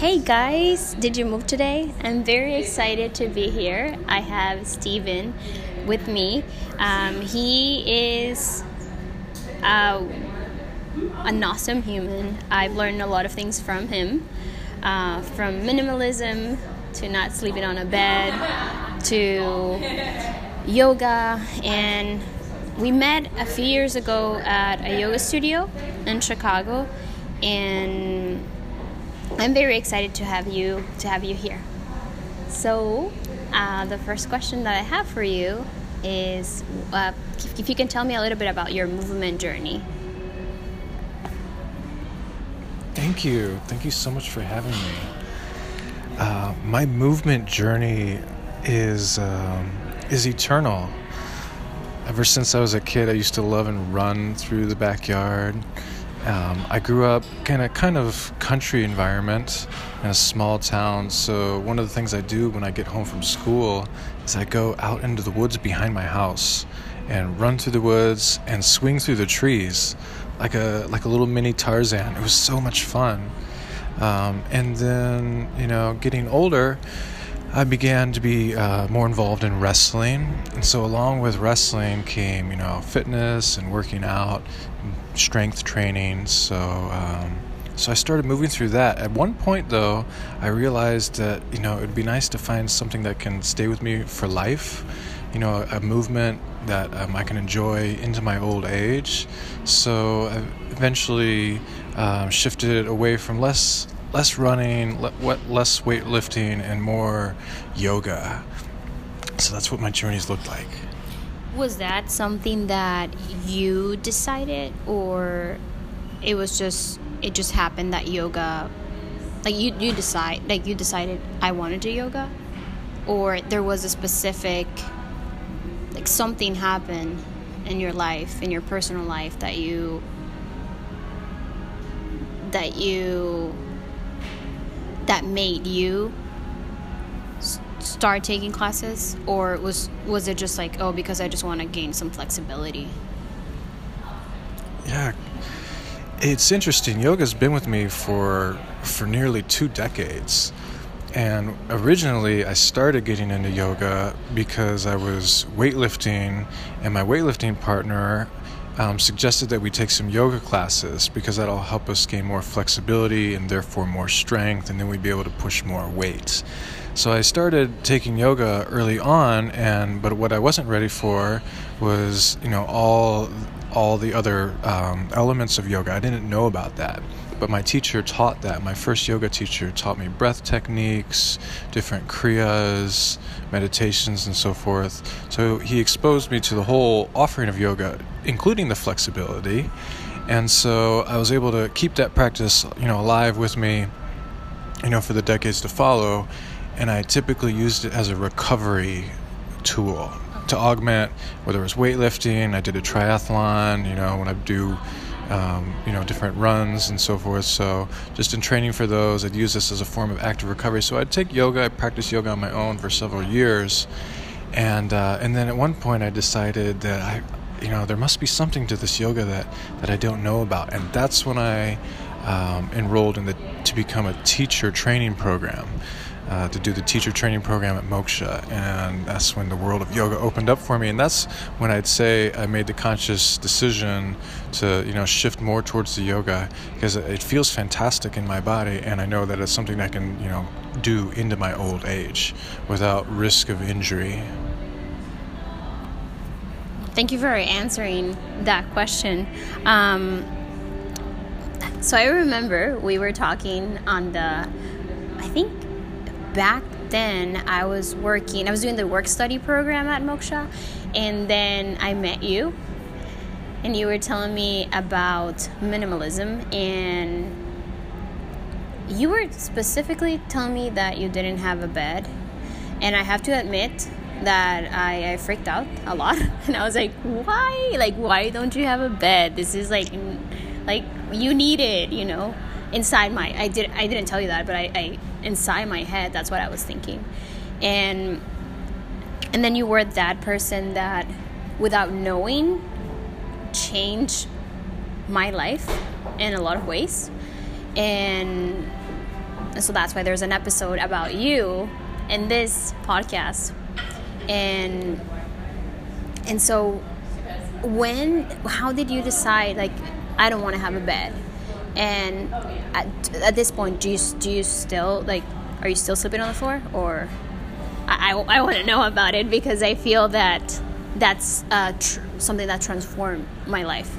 Hey guys, did you move today? I'm very excited to be here. I have Steven with me. He is an awesome human. I've learned a lot of things from him, from minimalism to not sleeping on a bed to yoga. And we met a few years ago at a yoga studio in Chicago, and I'm very excited to have you here. So the first question that I have for you is if you can tell me a little bit about your movement journey. Thank you so much for having me. My movement journey is eternal. Ever since I was a kid, I used to love and run through the backyard. I grew up in a kind of country environment in a small town, so one of the things I do when I get home from school is I go out into the woods behind my house and run through the woods and swing through the trees like a little mini Tarzan. It was so much fun. And then, getting older, I began to be more involved in wrestling, and so along with wrestling came, fitness and working out, and strength training. So I started moving through that. At one point, though, I realized that it'd be nice to find something that can stay with me for life, a movement that I can enjoy into my old age. So I eventually shifted away from less running, less weightlifting, and more yoga. So that's what my journey's looked like. Was that something that you decided, or it was just happened that yoga, like you decided I want to do yoga, or there was a specific, like something happened in your life, in your personal life that made you start taking classes? Or was it just like, oh, because I just want to gain some flexibility? Yeah, it's interesting. Yoga's been with me for nearly 2 decades. And originally I started getting into yoga because I was weightlifting, and my weightlifting partner suggested that we take some yoga classes because that'll help us gain more flexibility and therefore more strength, and then we'd be able to push more weights. So I started taking yoga early on, but what I wasn't ready for was all the other elements of yoga. I didn't know about that. But my teacher taught that. My first yoga teacher taught me breath techniques, different kriyas, meditations, and so forth. So he exposed me to the whole offering of yoga, including the flexibility. And so I was able to keep that practice, alive with me, for the decades to follow. And I typically used it as a recovery tool to augment, whether it was weightlifting, I did a triathlon, when I do different runs and so forth. So just in training for those, I'd use this as a form of active recovery. So I'd take yoga, I practiced yoga on my own for several years. And then at one point I decided that I there must be something to this yoga that I don't know about. And that's when I enrolled to become a teacher training program, to do the teacher training program at Moksha. And that's when the world of yoga opened up for me. And that's when I'd say I made the conscious decision to, shift more towards the yoga, because it feels fantastic in my body. And I know that it's something I can, do into my old age without risk of injury. Thank you for answering that question. So I remember we were talking I think back then I was doing the work study program at Moksha, and then I met you, and you were telling me about minimalism, and you were specifically telling me that you didn't have a bed, and I have to admit that I freaked out a lot, and I was like, why? Like, why don't you have a bed? This is like you need it, inside my, I didn't tell you that, but I inside my head, that's what I was thinking. And then you were that person that, without knowing, changed my life in a lot of ways. And And so that's why there's an episode about you in this podcast. And so how did you decide, like, I don't want to have a bed? And at this point, do you still, like, are you still sleeping on the floor? Or I want to know about it, because I feel that that's something that transformed my life.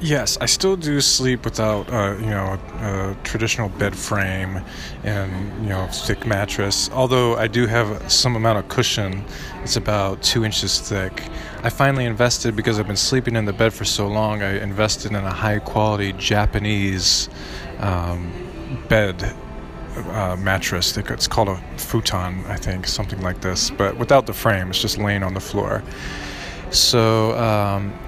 Yes, I still do sleep without, a traditional bed frame and, thick mattress. Although I do have some amount of cushion. It's about 2 inches thick. I finally invested, because I've been sleeping in the bed for so long, I invested in a high-quality Japanese bed mattress. It's called a futon, I think, something like this. But without the frame, it's just laying on the floor. So,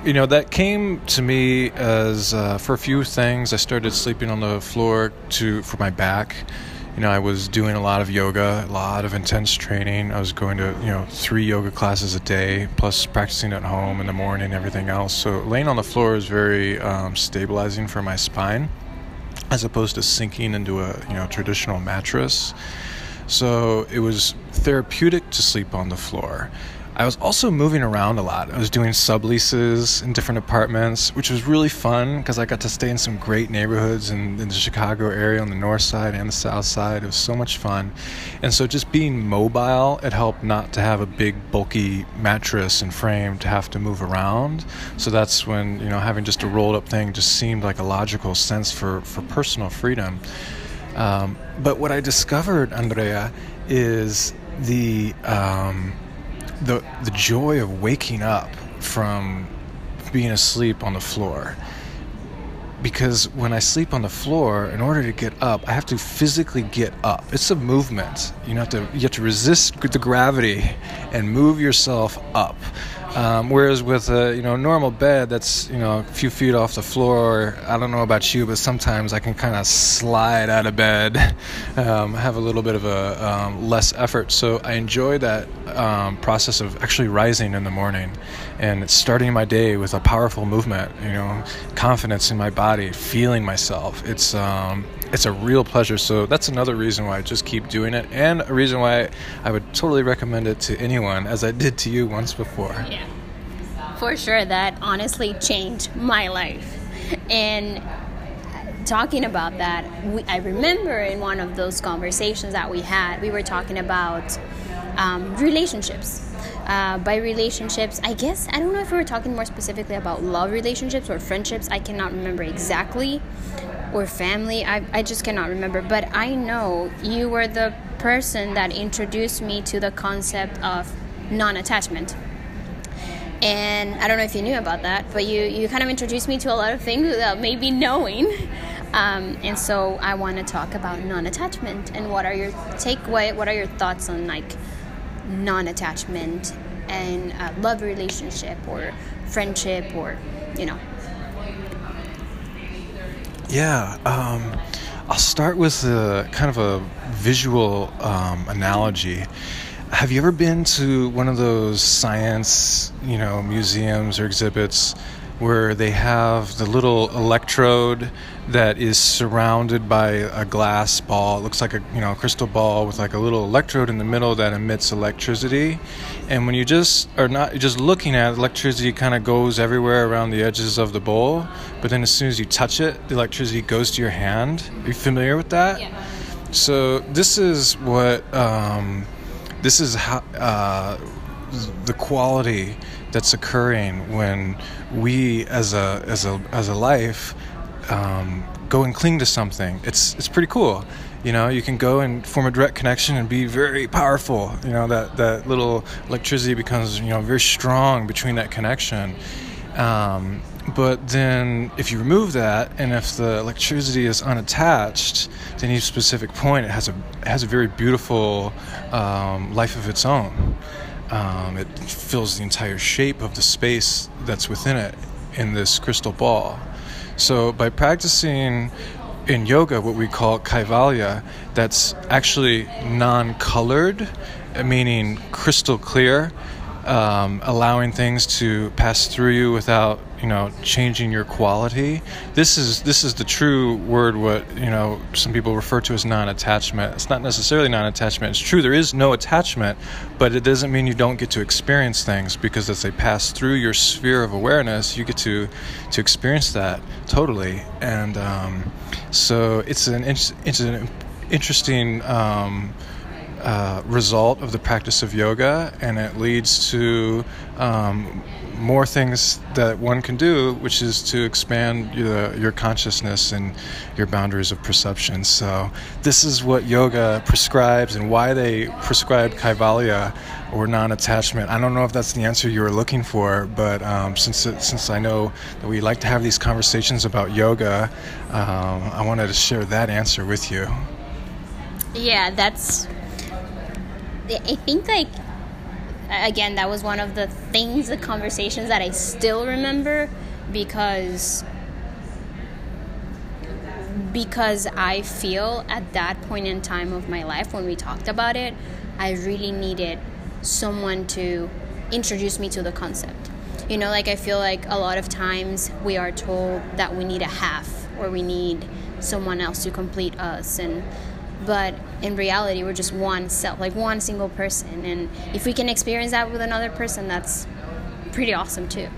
that came to me as, for a few things. I started sleeping on the floor for my back. I was doing a lot of yoga, a lot of intense training. I was going to, 3 yoga classes a day, plus practicing at home in the morning and everything else. So laying on the floor is very stabilizing for my spine, as opposed to sinking into a, traditional mattress. So it was therapeutic to sleep on the floor. I was also moving around a lot. I was doing subleases in different apartments, which was really fun because I got to stay in some great neighborhoods in the Chicago area on the north side and the south side. It was so much fun. And so just being mobile, it helped not to have a big, bulky mattress and frame to have to move around. So that's when, having just a rolled-up thing just seemed like a logical sense for personal freedom. But what I discovered, Andrea, is the joy of waking up from being asleep on the floor. Because when I sleep on the floor, in order to get up, I have to physically get up. It's a movement. You have to resist the gravity and move yourself up. Whereas with a normal bed that's a few feet off the floor, I don't know about you, but sometimes I can kind of slide out of bed, have a little bit of a less effort. So I enjoy that process of actually rising in the morning and starting my day with a powerful movement. Confidence in my body, feeling myself. It's a real pleasure. So that's another reason why I just keep doing it, and a reason why I would totally recommend it to anyone, as I did to you once before. Yeah, for sure. That honestly changed my life. And talking about that, I remember in one of those conversations that we had, we were talking about relationships. By relationships, I guess, I don't know if we were talking more specifically about love relationships or friendships. I cannot remember exactly. Or family, I just cannot remember. But I know you were the person that introduced me to the concept of non-attachment. And I don't know if you knew about that, but you kind of introduced me to a lot of things without maybe knowing. And so I want to talk about non-attachment. And what are your takeaway? What are your thoughts on, like, non-attachment and love relationship or friendship or, Yeah, I'll start with a kind of a visual analogy. Have you ever been to one of those science, museums or exhibits where they have the little electrode that is surrounded by a glass ball? It looks like a crystal ball with like a little electrode in the middle that emits electricity. And when you just are not just looking at it, electricity kind of goes everywhere around the edges of the bowl. But then as soon as you touch it, the electricity goes to your hand. Are you familiar with that? Yeah. So this is what the quality that's occurring when we as a life go and cling to something. It's pretty cool. You can go and form a direct connection and be very powerful. That little electricity becomes very strong between that connection. But then if you remove that, and if the electricity is unattached to any specific point, it has a very beautiful life of its own. It fills the entire shape of the space that's within it in this crystal ball. So by practicing in yoga what we call kaivalya, that's actually non-colored, meaning crystal clear, allowing things to pass through you without, changing your quality. This is the true word, what, some people refer to as non-attachment. It's not necessarily non-attachment. It's true, there is no attachment, but it doesn't mean you don't get to experience things, because as they pass through your sphere of awareness, you get to experience that totally. And so it's an interesting result of the practice of yoga, and it leads to more things that one can do, which is to expand your consciousness and your boundaries of perception. So this is what yoga prescribes, and why they prescribe kaivalya or non-attachment. I don't know if that's the answer you were looking for, but since I know that we like to have these conversations about yoga, I wanted to share that answer with you. Yeah, that's... I think, again, that was one of the things, the conversations that I still remember, because I feel at that point in time of my life when we talked about it, I really needed someone to introduce me to the concept. I feel like a lot of times we are told that we need a half, or we need someone else to complete us, but in reality, we're just one self, like one single person. And if we can experience that with another person, that's pretty awesome too.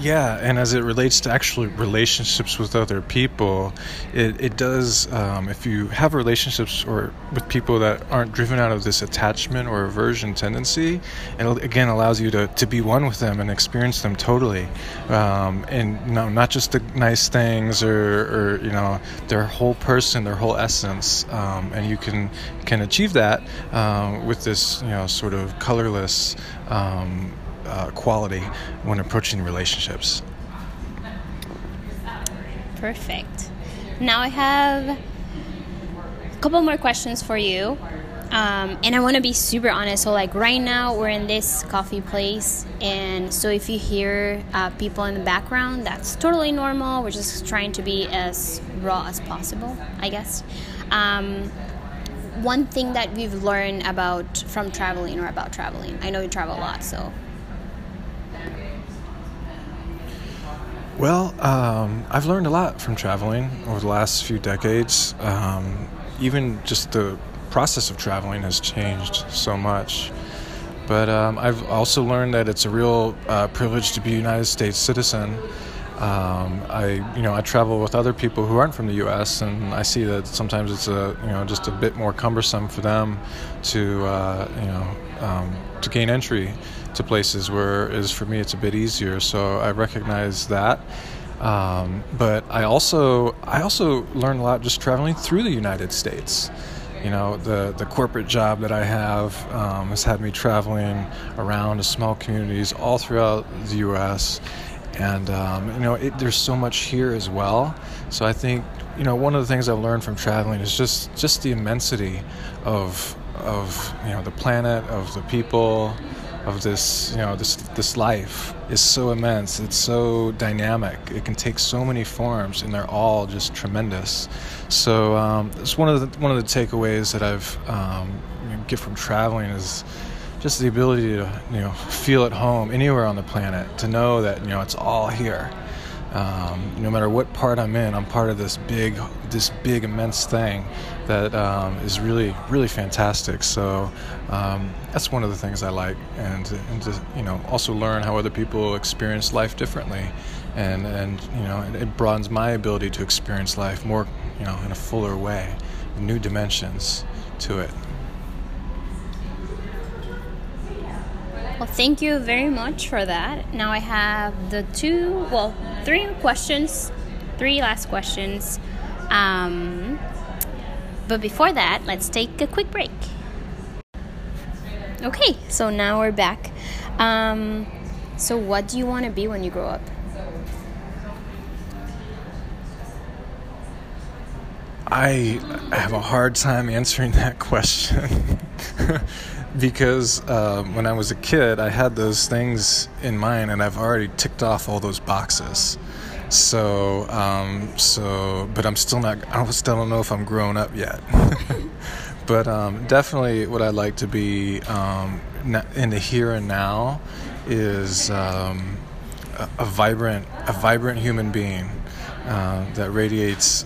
Yeah, and as it relates to actually relationships with other people, it does, if you have relationships or with people that aren't driven out of this attachment or aversion tendency, it again allows you to be one with them and experience them totally. And not just the nice things or their whole person, their whole essence. And you can achieve that with this, sort of colorless quality when approaching relationships. Perfect. Now I have a couple more questions for you, and I want to be super honest. So right now we're in this coffee place, and so if you hear people in the background, that's totally normal. We're just trying to be as raw as possible, I guess. One thing that we've learned about traveling. I know you travel a lot, so... Well, I've learned a lot from traveling over the last few decades. Even just the process of traveling has changed so much. But I've also learned that it's a real privilege to be a United States citizen. I travel with other people who aren't from the U.S., and I see that sometimes it's just a bit more cumbersome for them to gain entry to places, whereas for me it's a bit easier. So I recognize that. But I also learn a lot just traveling through the United States. The corporate job that I have has had me traveling around to small communities all throughout the U.S. And, there's so much here as well. So I think, one of the things I've learned from traveling is just the immensity of the planet, of the people, of this, this life is so immense. It's so dynamic. It can take so many forms, and they're all just tremendous. So it's one of the takeaways that I've get from traveling is just the ability to, feel at home anywhere on the planet, to know that, it's all here. No matter what part I'm in, I'm part of this big, immense thing that is really, really fantastic. So that's one of the things I like, and to, also learn how other people experience life differently, and it broadens my ability to experience life more, in a fuller way, new dimensions to it. Well, thank you very much for that. Now I have three last questions. But before that, let's take a quick break. Okay, so now we're back. So what do you want to be when you grow up? I have a hard time answering that question. Because when I was a kid, I had those things in mind, and I've already ticked off all those boxes. So, but I'm still not. I still don't know if I'm grown up yet. But definitely, what I'd like to be in the here and now is a vibrant human being that radiates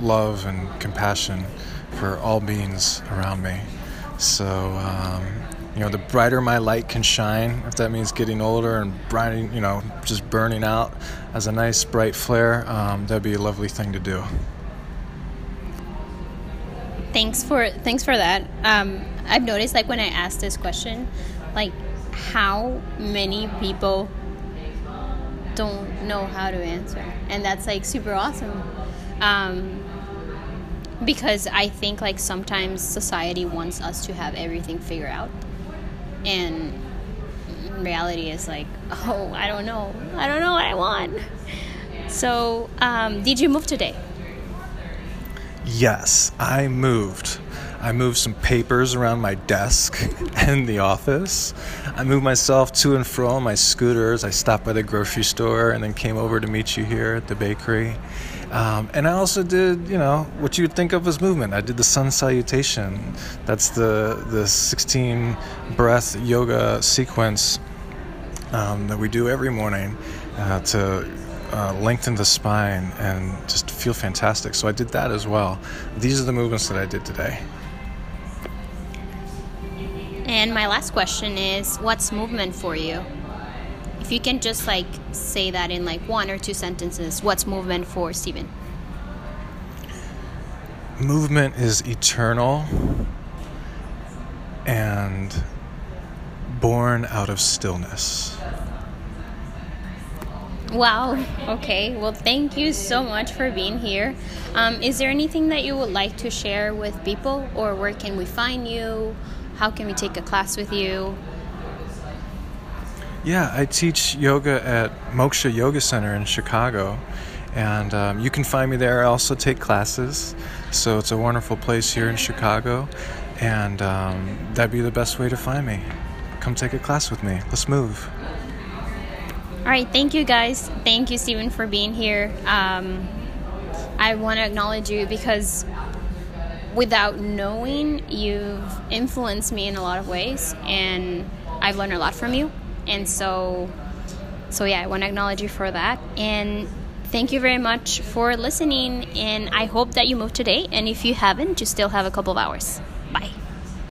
love and compassion for all beings around me. So, the brighter my light can shine, if that means getting older and brighting, just burning out as a nice bright flare, that'd be a lovely thing to do. Thanks for that. I've noticed, like, when I asked this question, like, how many people don't know how to answer, and that's, like, super awesome. Because I think, like, sometimes society wants us to have everything figured out, and reality is like, oh, I don't know what I want. So, did you move today? Yes, I moved. I moved some papers around my desk and the office. I moved myself to and fro on my scooters. I stopped by the grocery store and then came over to meet you here at the bakery. And I also did, what you would think of as movement. I did the sun salutation. That's the 16 breath yoga sequence that we do every morning to lengthen the spine and just feel fantastic. So I did that as well. These are the movements that I did today. And my last question is, what's movement for you? If you can just, like, say that in, like, one or two sentences, what's movement for Stephen? Movement is eternal and born out of stillness. Wow. Okay. Well, thank you so much for being here. Is there anything that you would like to share with people, or where can we find you? How can we take a class with you? Yeah, I teach yoga at Moksha Yoga Center in Chicago, and you can find me there. I also take classes, so it's a wonderful place here in Chicago, and that'd be the best way to find me. Come take a class with me. Let's move. All right, thank you, guys. Thank you, Stephen, for being here. I want to acknowledge you because without knowing, you've influenced me in a lot of ways, and I've learned a lot from you. And so yeah, I want to acknowledge you for that. And thank you very much for listening. And I hope that you move today. And if you haven't, you still have a couple of hours. Bye.